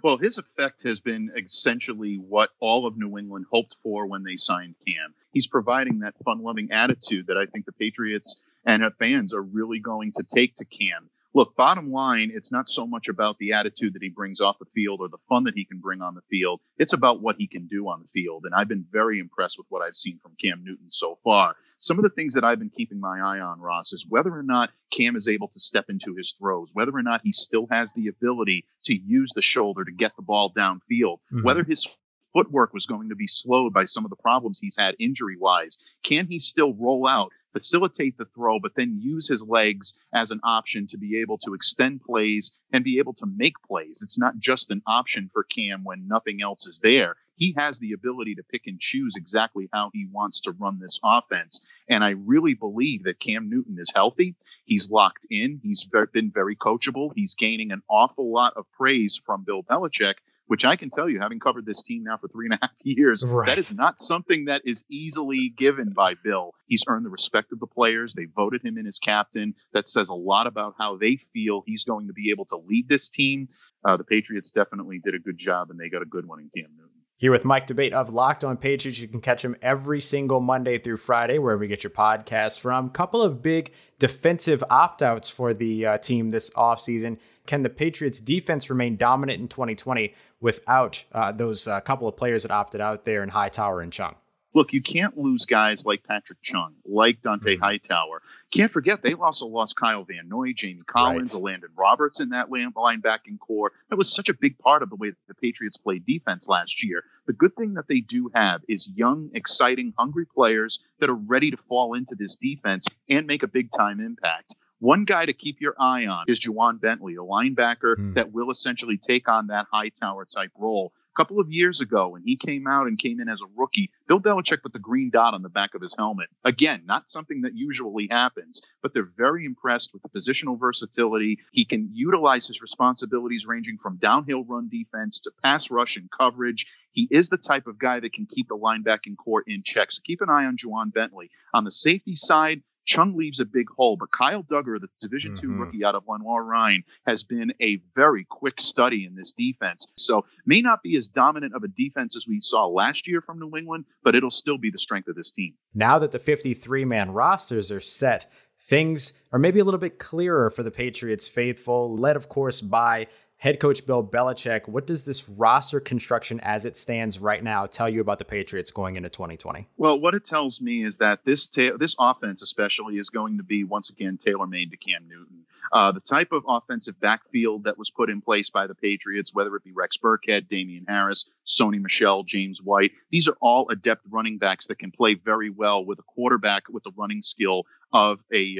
Well, his effect has been essentially what all of New England hoped for when they signed Cam. He's providing that fun-loving attitude that I think the Patriots and her fans are really going to take to Cam. Look, bottom line, it's not so much about the attitude that he brings off the field or the fun that he can bring on the field. It's about what he can do on the field. And I've been very impressed with what I've seen from Cam Newton so far. Some of the things that I've been keeping my eye on, Ross, is whether or not Cam is able to step into his throws, whether or not he still has the ability to use the shoulder to get the ball downfield, whether his footwork was going to be slowed by some of the problems he's had injury-wise. Can he still roll out, facilitate the throw, but then use his legs as an option to be able to extend plays and be able to make plays? It's not just an option for Cam when nothing else is there. He has the ability to pick and choose exactly how he wants to run this offense. And I really believe that Cam Newton is healthy. He's locked in. He's been very coachable. He's gaining an awful lot of praise from Bill Belichick, which I can tell you, having covered this team now for 3.5 years, that is not something that is easily given by Bill. He's earned the respect of the players. They voted him in as captain. That says a lot about how they feel he's going to be able to lead this team. The Patriots definitely did a good job, and they got a good one in Cam Newton. Here with Mike DeBate of Locked On Patriots. You can catch him every single Monday through Friday, wherever you get your podcasts from. Couple of big defensive opt-outs for the team this offseason. Can the Patriots defense remain dominant in 2020 without those couple of players that opted out there in Hightower and Chung? Look, you can't lose guys like Patrick Chung, like Dante Hightower. Can't forget, they also lost Kyle Van Noy, Jamie Collins, Landon Roberts in that linebacking core. That was such a big part of the way that the Patriots played defense last year. The good thing that they do have is young, exciting, hungry players that are ready to fall into this defense and make a big-time impact. One guy to keep your eye on is Juwan Bentley, a linebacker that will essentially take on that Hightower-type role. A couple of years ago, when he came out and came in as a rookie, Bill Belichick put the green dot on the back of his helmet. Again, not something that usually happens, but they're very impressed with the positional versatility. He can utilize his responsibilities ranging from downhill run defense to pass rush and coverage. He is the type of guy that can keep the linebacking core in check. So keep an eye on Juwan Bentley. On the safety side, Chung leaves a big hole, but Kyle Duggar, the Division II rookie out of Lenoir Rhine, has been a very quick study in this defense. So may not be as dominant of a defense as we saw last year from New England, but it'll still be the strength of this team. Now that the 53-man rosters are set, things are maybe a little bit clearer for the Patriots faithful, led, of course, by head coach Bill Belichick. What does this roster construction as it stands right now tell you about the Patriots going into 2020? Well, what it tells me is that this offense especially is going to be, once again, tailor-made to Cam Newton. The type of offensive backfield that was put in place by the Patriots, whether it be Rex Burkhead, Damian Harris, Sony Michel, James White, these are all adept running backs that can play very well with a quarterback with the running skill of a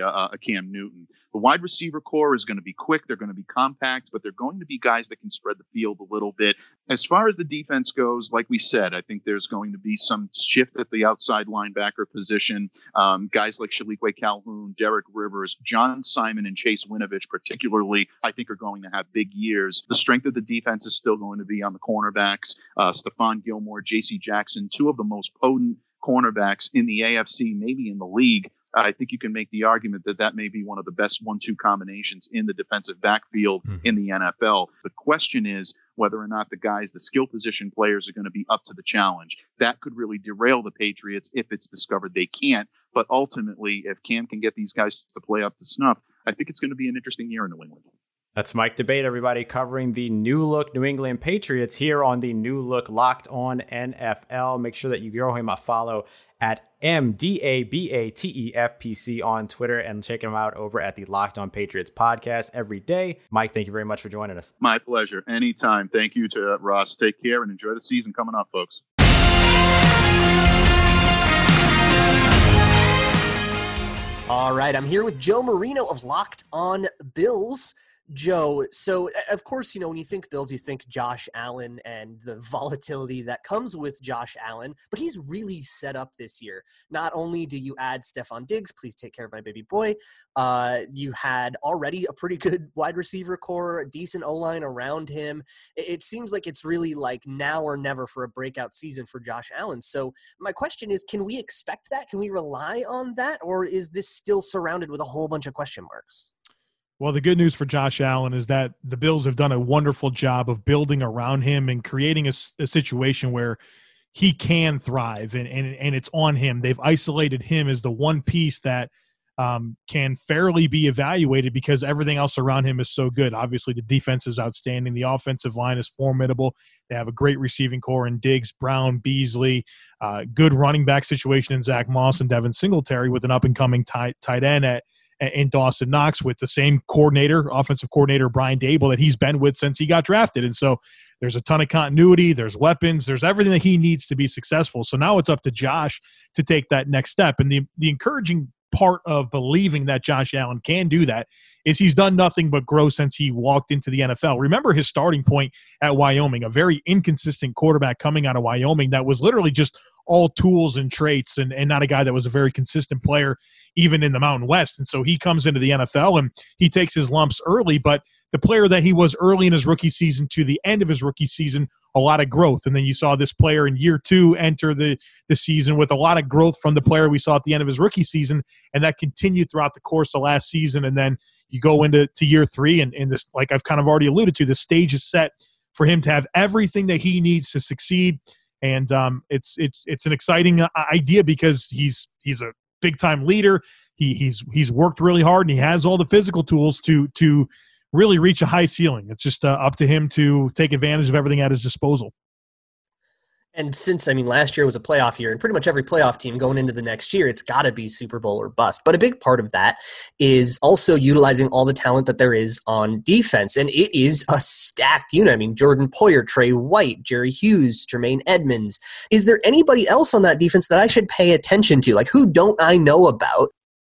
Cam Newton. The wide receiver core is going to be quick. They're going to be compact, but they're going to be guys that can spread the field a little bit. As far as the defense goes, like we said, I think there's going to be some shift at the outside linebacker position. Guys like Shalique Calhoun, Derek Rivers, John Simon, and Chase Winovich particularly, I think are going to have big years. The strength of the defense is still going to be on the cornerbacks. Stephon Gilmore, J.C. Jackson, two of the most potent cornerbacks in the AFC, maybe in the league. I think you can make the argument that that may be one of the best 1-2 combinations in the defensive backfield in the NFL. The question is whether or not the skill position players are going to be up to the challenge. That could really derail the Patriots if it's discovered they can't. But ultimately, if Cam can get these guys to play up to snuff, I think it's going to be an interesting year in New England. That's Mike DeBate, everybody, covering the new look New England Patriots here on the new look Locked On NFL. Make sure that you go him a follow at MDABATEFPC on Twitter and check him out over at the Locked On Patriots podcast every day. Mike, thank you very much for joining us. My pleasure. Anytime. Thank you to Ross. Take care and enjoy the season coming up, folks. All right. I'm here with Joe Marino of Locked On Bills. Joe, so of course, you know, when you think Bills, you think Josh Allen and the volatility that comes with Josh Allen, but he's really set up this year. Not only do you add Stephon Diggs, please take care of my baby boy. You had already a pretty good wide receiver core, a decent O-line around him. It seems like it's really like now or never for a breakout season for Josh Allen. So my question is, can we expect that? Can we rely on that? Or is this still surrounded with a whole bunch of question marks? Well, the good news for Josh Allen is that the Bills have done a wonderful job of building around him and creating a situation where he can thrive, and it's on him. They've isolated him as the one piece that can fairly be evaluated because everything else around him is so good. Obviously, the defense is outstanding. The offensive line is formidable. They have a great receiving core in Diggs, Brown, Beasley, good running back situation in Zach Moss and Devin Singletary with an up-and-coming tight end in Dawson Knox with the same coordinator, offensive coordinator Brian Daboll, that he's been with since he got drafted. And so there's a ton of continuity, there's weapons, there's everything that he needs to be successful. So now it's up to Josh to take that next step. And the encouraging part of believing that Josh Allen can do that is he's done nothing but grow since he walked into the NFL. Remember his starting point at Wyoming, a very inconsistent quarterback coming out of Wyoming that was literally just all tools and traits and not a guy that was a very consistent player even in the Mountain West. And so he comes into the NFL and he takes his lumps early, but the player that he was early in his rookie season to the end of his rookie season, a lot of growth. And then you saw this player in year two enter the season with a lot of growth from the player we saw at the end of his rookie season, and that continued throughout the course of last season. And then you go into year three, and this, like I've kind of already alluded to, the stage is set for him to have everything that he needs to succeed. And it's an exciting idea because he's a big-time leader. He's worked really hard, and he has all the physical tools to really reach a high ceiling. It's just up to him to take advantage of everything at his disposal. And since, I mean, last year was a playoff year, and pretty much every playoff team going into the next year, it's got to be Super Bowl or bust. But a big part of that is also utilizing all the talent that there is on defense. And it is a stacked unit. I mean, Jordan Poyer, Trey White, Jerry Hughes, Tremaine Edmonds. Is there anybody else on that defense that I should pay attention to? Like, who don't I know about?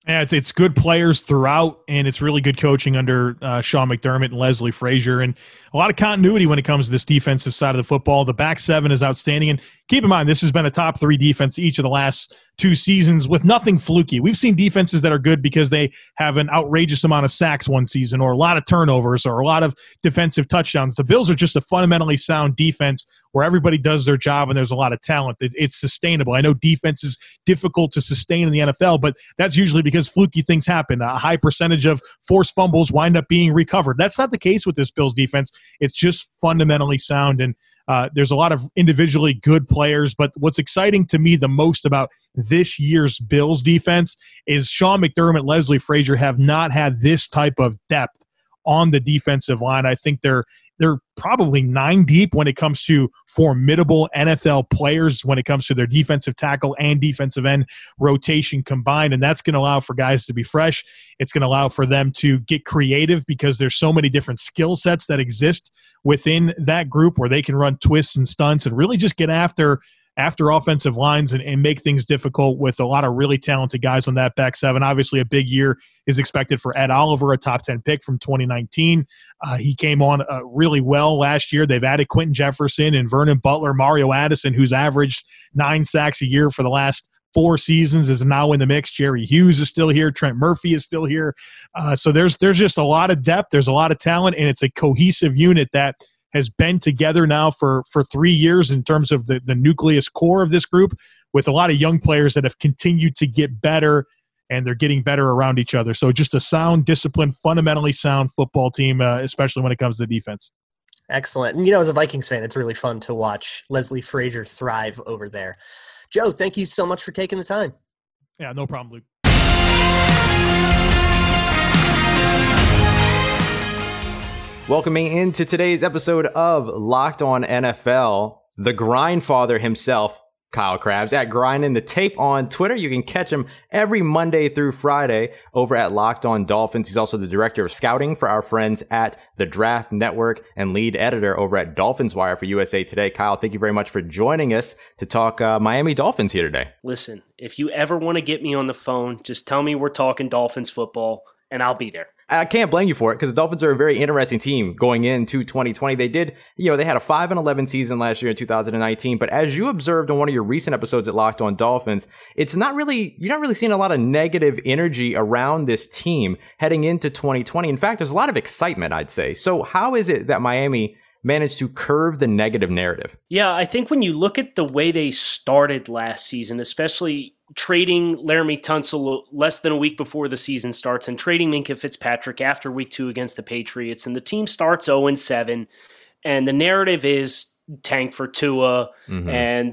Yeah, it's good players throughout, and it's really good coaching under Sean McDermott and Leslie Frazier, and a lot of continuity when it comes to this defensive side of the football. The back seven is outstanding, and keep in mind, this has been a top three defense each of the last two seasons with nothing fluky. We've seen defenses that are good because they have an outrageous amount of sacks one season or a lot of turnovers or a lot of defensive touchdowns. The Bills are just a fundamentally sound defense where everybody does their job and there's a lot of talent. It's sustainable. I know defense is difficult to sustain in the NFL, but that's usually because fluky things happen. A high percentage of forced fumbles wind up being recovered. That's not the case with this Bills defense. It's just fundamentally sound, and there's a lot of individually good players. But what's exciting to me the most about this year's Bills defense is Sean McDermott, Leslie Frazier have not had this type of depth on the defensive line. I think they're probably nine deep when it comes to formidable NFL players when it comes to their defensive tackle and defensive end rotation combined, and that's going to allow for guys to be fresh. It's going to allow for them to get creative because there's so many different skill sets that exist within that group where they can run twists and stunts and really just get after offensive lines and make things difficult with a lot of really talented guys on that back seven. Obviously, a big year is expected for Ed Oliver, a top 10 pick from 2019. He came on really well last year. They've added Quentin Jefferson and Vernon Butler. Mario Addison, who's averaged 9 sacks a year for the last 4 seasons, is now in the mix. Jerry Hughes is still here. Trent Murphy is still here. So there's just a lot of depth. There's a lot of talent, and it's a cohesive unit that has been together now for 3 years in terms of the nucleus core of this group, with a lot of young players that have continued to get better, and they're getting better around each other. So just a sound, disciplined, fundamentally sound football team, especially when it comes to defense. Excellent. And, you know, as a Vikings fan, it's really fun to watch Leslie Frazier thrive over there. Joe, thank you so much for taking the time. Yeah, no problem, Luke. Welcoming into today's episode of Locked On NFL, the grindfather himself, Kyle Krabs, at Grinding the Tape on Twitter. You can catch him every Monday through Friday over at Locked On Dolphins. He's also the director of scouting for our friends at the Draft Network and lead editor over at Dolphins Wire for USA Today. Kyle, thank you very much for joining us to talk Miami Dolphins here today. Listen, if you ever want to get me on the phone, just tell me we're talking Dolphins football and I'll be there. I can't blame you for it because the Dolphins are a very interesting team going into 2020. They did, they had a 5-11 season last year in 2019. But as you observed on one of your recent episodes at Locked On Dolphins, you're not really seeing a lot of negative energy around this team heading into 2020. In fact, there's a lot of excitement, I'd say. So how is it that Miami managed to curve the negative narrative? Yeah, I think when you look at the way they started last season, especially trading Laramie Tunsil less than a week before the season starts and trading Minkah Fitzpatrick after week two against the Patriots, and the team starts 0-7, and the narrative is tank for Tua, and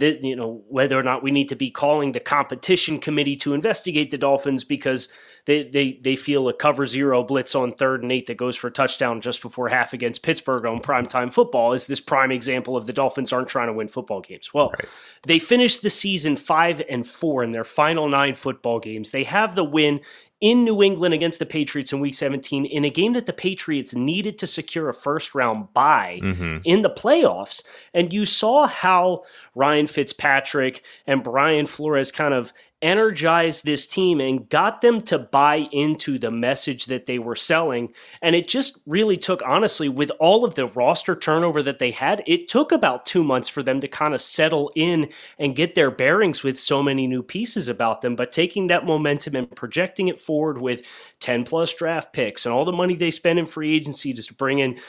whether or not we need to be calling the competition committee to investigate the Dolphins because they feel a cover zero blitz on 3rd and 8 that goes for a touchdown just before half against Pittsburgh on primetime football is this prime example of the Dolphins aren't trying to win football games. Well, right. They finished the season 5-4 in their final 9 football games. They have the win in New England against the Patriots in week 17 in a game that the Patriots needed to secure a first-round bye in the playoffs. And you saw how Ryan Fitzpatrick and Brian Flores kind of energized this team and got them to buy into the message that they were selling. And it just really took, honestly, with all of the roster turnover that they had, it took about 2 months for them to kind of settle in and get their bearings with so many new pieces about them. But taking that momentum and projecting it forward with 10-plus draft picks and all the money they spend in free agency just to bring in,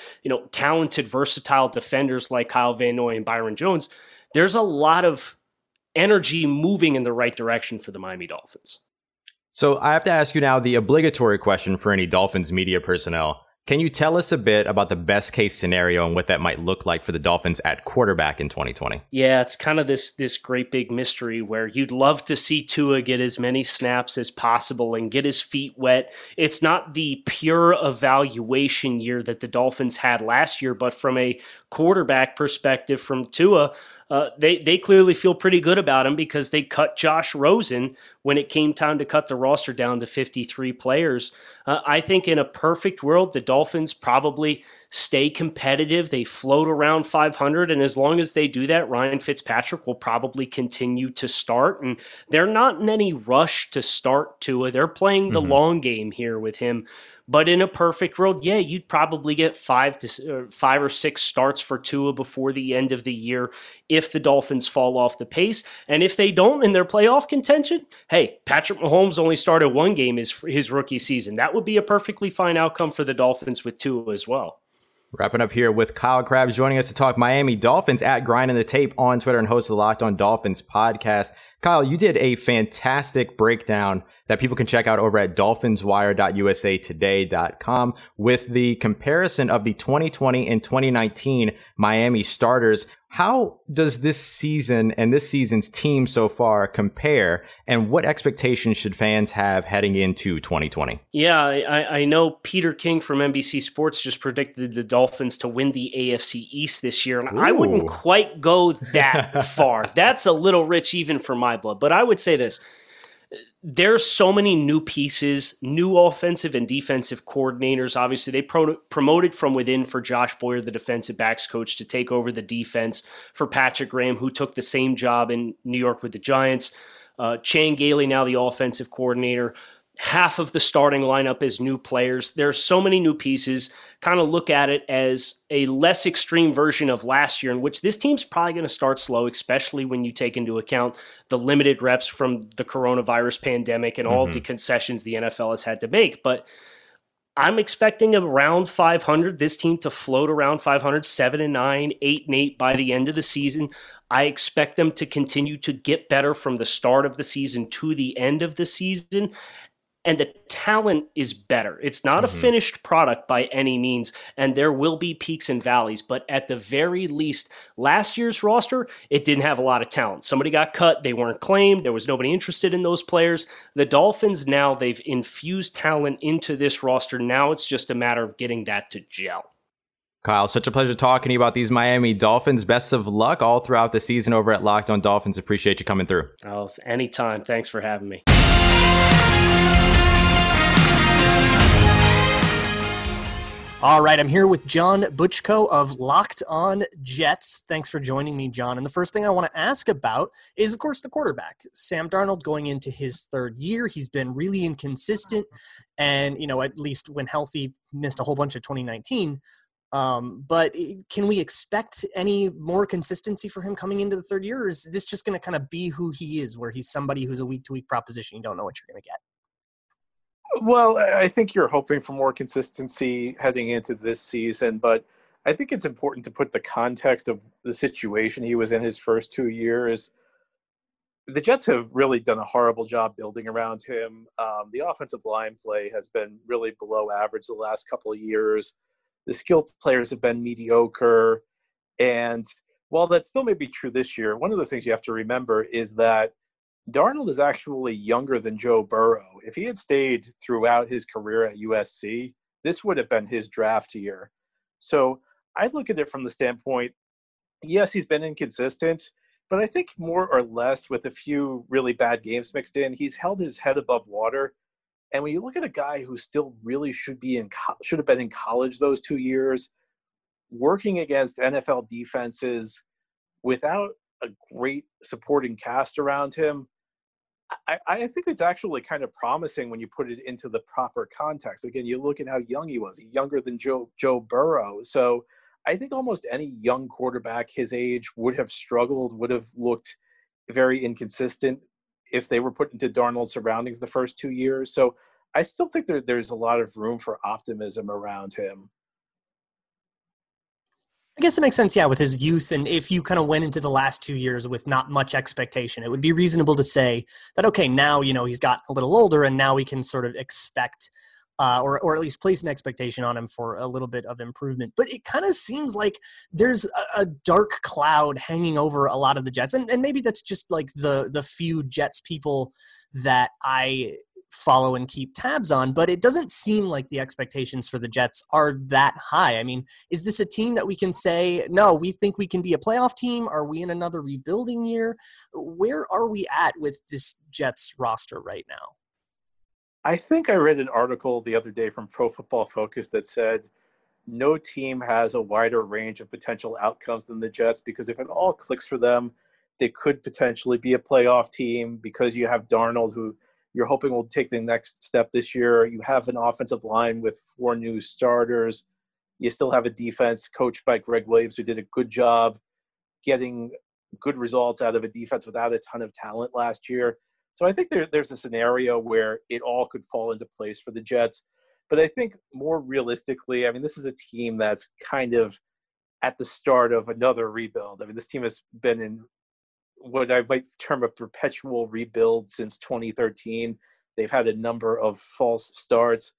talented, versatile defenders like Kyle Van Noy and Byron Jones, there's a lot of energy moving in the right direction for the Miami Dolphins. So I have to ask you now the obligatory question for any Dolphins media personnel. Can you tell us a bit about the best case scenario and what that might look like for the Dolphins at quarterback in 2020? Yeah, it's kind of this great big mystery where you'd love to see Tua get as many snaps as possible and get his feet wet. It's not the pure evaluation year that the Dolphins had last year, but from a quarterback perspective from Tua, they clearly feel pretty good about him because they cut Josh Rosen when it came time to cut the roster down to 53 players. I think in a perfect world, the Dolphins probably stay competitive. They float around 500, and as long as they do that, Ryan Fitzpatrick will probably continue to start. And they're not in any rush to start Tua. They're playing the long game here with him. But in a perfect world, yeah, you'd probably get 5 or 6 starts for Tua before the end of the year if the Dolphins fall off the pace. And if they don't in their playoff contention, hey, Patrick Mahomes only started 1 game his rookie season. That would be a perfectly fine outcome for the Dolphins with Tua as well. Wrapping up here with Kyle Krabs joining us to talk Miami Dolphins at Grinding the Tape on Twitter and host of the Locked On Dolphins podcast. Kyle, you did a fantastic breakdown that people can check out over at dolphinswire.usatoday.com with the comparison of the 2020 and 2019 Miami starters. How does this season and this season's team so far compare, and what expectations should fans have heading into 2020? Yeah, I know Peter King from NBC Sports just predicted the Dolphins to win the AFC East this year, and I wouldn't quite go that far. That's a little rich even for my blood, but I would say this. There's so many new pieces, new offensive and defensive coordinators. Obviously, they promoted from within for Josh Boyer, the defensive backs coach, to take over the defense for Patrick Graham, who took the same job in New York with the Giants. Chan Gailey, now the offensive coordinator. Half of the starting lineup is new players. There's so many new pieces. Kind of look at it as a less extreme version of last year, in which this team's probably going to start slow, especially when you take into account the limited reps from the coronavirus pandemic and all the concessions the NFL has had to make. But I'm expecting around 500, this team to float around 500, 7-9, 8-8 by the end of the season. I expect them to continue to get better from the start of the season to the end of the season. And the talent is better. It's not a finished product by any means, and there will be peaks and valleys. But at the very least, last year's roster, it didn't have a lot of talent. Somebody got cut. They weren't claimed. There was nobody interested in those players. The Dolphins now, they've infused talent into this roster. Now it's just a matter of getting that to gel. Kyle, such a pleasure talking to you about these Miami Dolphins. Best of luck all throughout the season over at Locked On Dolphins. Appreciate you coming through. Oh, anytime. Thanks for having me. All right, I'm here with John Butchko of Locked On Jets. Thanks for joining me, John. And the first thing I want to ask about is, of course, the quarterback. Sam Darnold going into his third year. He's been really inconsistent and, you know, at least when healthy, missed a whole bunch of 2019. But can we expect any more consistency for him coming into the third year? Or is this just going to kind of be who he is, where he's somebody who's a week-to-week proposition? You don't know what you're going to get. Well, I think you're hoping for more consistency heading into this season, but I think it's important to put the context of the situation he was in his first 2 years. The Jets have really done a horrible job building around him. The offensive line play has been really below average the last couple of years. The skilled players have been mediocre. And while that still may be true this year, one of the things you have to remember is that Darnold is actually younger than Joe Burrow. If he had stayed throughout his career at USC, this would have been his draft year. So I look at it from the standpoint, yes, he's been inconsistent, but I think more or less with a few really bad games mixed in, he's held his head above water. And when you look at a guy who still really should have been in college those 2 years, working against NFL defenses without a great supporting cast around him, I think it's actually kind of promising when you put it into the proper context. Again, you look at how young he was, younger than Joe Burrow. So I think almost any young quarterback his age would have struggled, would have looked very inconsistent if they were put into Darnold's surroundings the first 2 years. So I still think there's a lot of room for optimism around him. I guess it makes sense, yeah, with his youth. And if you kind of went into the last 2 years with not much expectation, it would be reasonable to say that, okay, now, you know, he's got a little older and now we can sort of expect or at least place an expectation on him for a little bit of improvement. But it kind of seems like there's a dark cloud hanging over a lot of the Jets. And maybe that's just like the few Jets people that I follow and keep tabs on, but it doesn't seem like the expectations for the Jets are that high. I mean, is this a team that we can say, no, we think we can be a playoff team? Are we in another rebuilding year? Where are we at with this Jets roster right now? I think I read an article the other day from Pro Football Focus that said no team has a wider range of potential outcomes than the Jets, because if it all clicks for them, they could potentially be a playoff team because you have Darnold, who you're hoping we'll take the next step this year. You have an offensive line with 4 new starters. You still have a defense coached by Greg Williams, who did a good job getting good results out of a defense without a ton of talent last year. So I think there's a scenario where it all could fall into place for the Jets. But I think more realistically, I mean, this is a team that's kind of at the start of another rebuild. I mean, this team has been in what I might term a perpetual rebuild since 2013. They've had a number of false starts.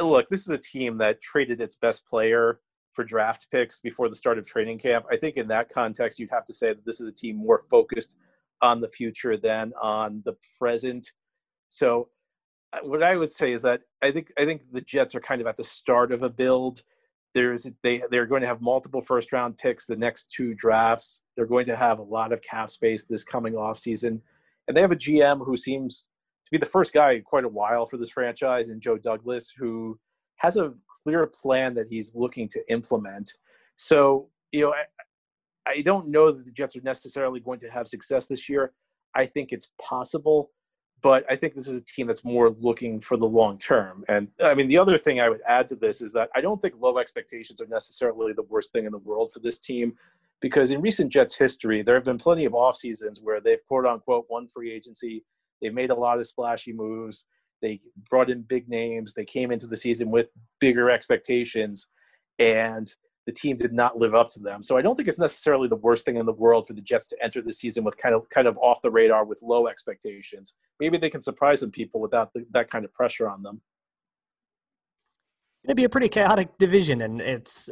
Look, this is a team that traded its best player for draft picks before the start of training camp. I think in that context, you'd have to say that this is a team more focused on the future than on the present. So what I would say is that I think the Jets are kind of at the start of a build. They're going to have multiple first-round picks the next 2 drafts. They're going to have a lot of cap space this coming offseason. And they have a GM who seems to be the first guy in quite a while for this franchise, and Joe Douglas, who has a clear plan that he's looking to implement. So, you know, I don't know that the Jets are necessarily going to have success this year. I think it's possible, but I think this is a team that's more looking for the long term. And I mean, the other thing I would add to this is that I don't think low expectations are necessarily the worst thing in the world for this team, because in recent Jets history, there have been plenty of off seasons where they've quote unquote won free agency. They made a lot of splashy moves. They brought in big names. They came into the season with bigger expectations and the team did not live up to them. So I don't think it's necessarily the worst thing in the world for the Jets to enter the season with kind of off the radar with low expectations. Maybe they can surprise some people without that kind of pressure on them. It'd be a pretty chaotic division, and it's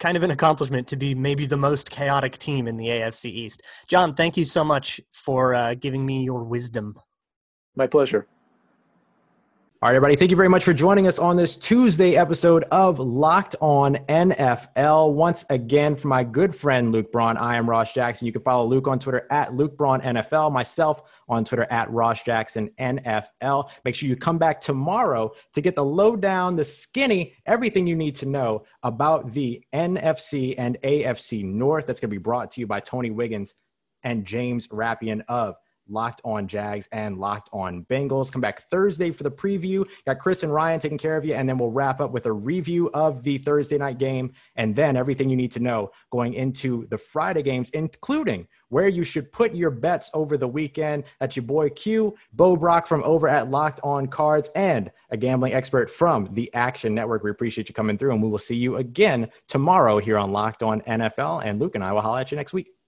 kind of an accomplishment to be maybe the most chaotic team in the AFC East. John, thank you so much for giving me your wisdom. My pleasure. All right, everybody, thank you very much for joining us on this Tuesday episode of Locked On NFL. Once again, for my good friend, Luke Braun, I am Ross Jackson. You can follow Luke on Twitter at LukeBraunNFL, myself on Twitter at RossJacksonNFL. Make sure you come back tomorrow to get the lowdown, the skinny, everything you need to know about the NFC and AFC North. That's going to be brought to you by Tony Wiggins and James Rappian of Locked On Jags and Locked On Bengals. Come back Thursday for the preview. Got Chris and Ryan taking care of you, and then we'll wrap up with a review of the Thursday night game, and then everything you need to know going into the Friday games, including where you should put your bets over the weekend. That's your boy Q, Bo Brock from over at Locked On Cards, and a gambling expert from the Action Network. We appreciate you coming through, and we will see you again tomorrow here on Locked On NFL, and Luke and I will holler at you next week.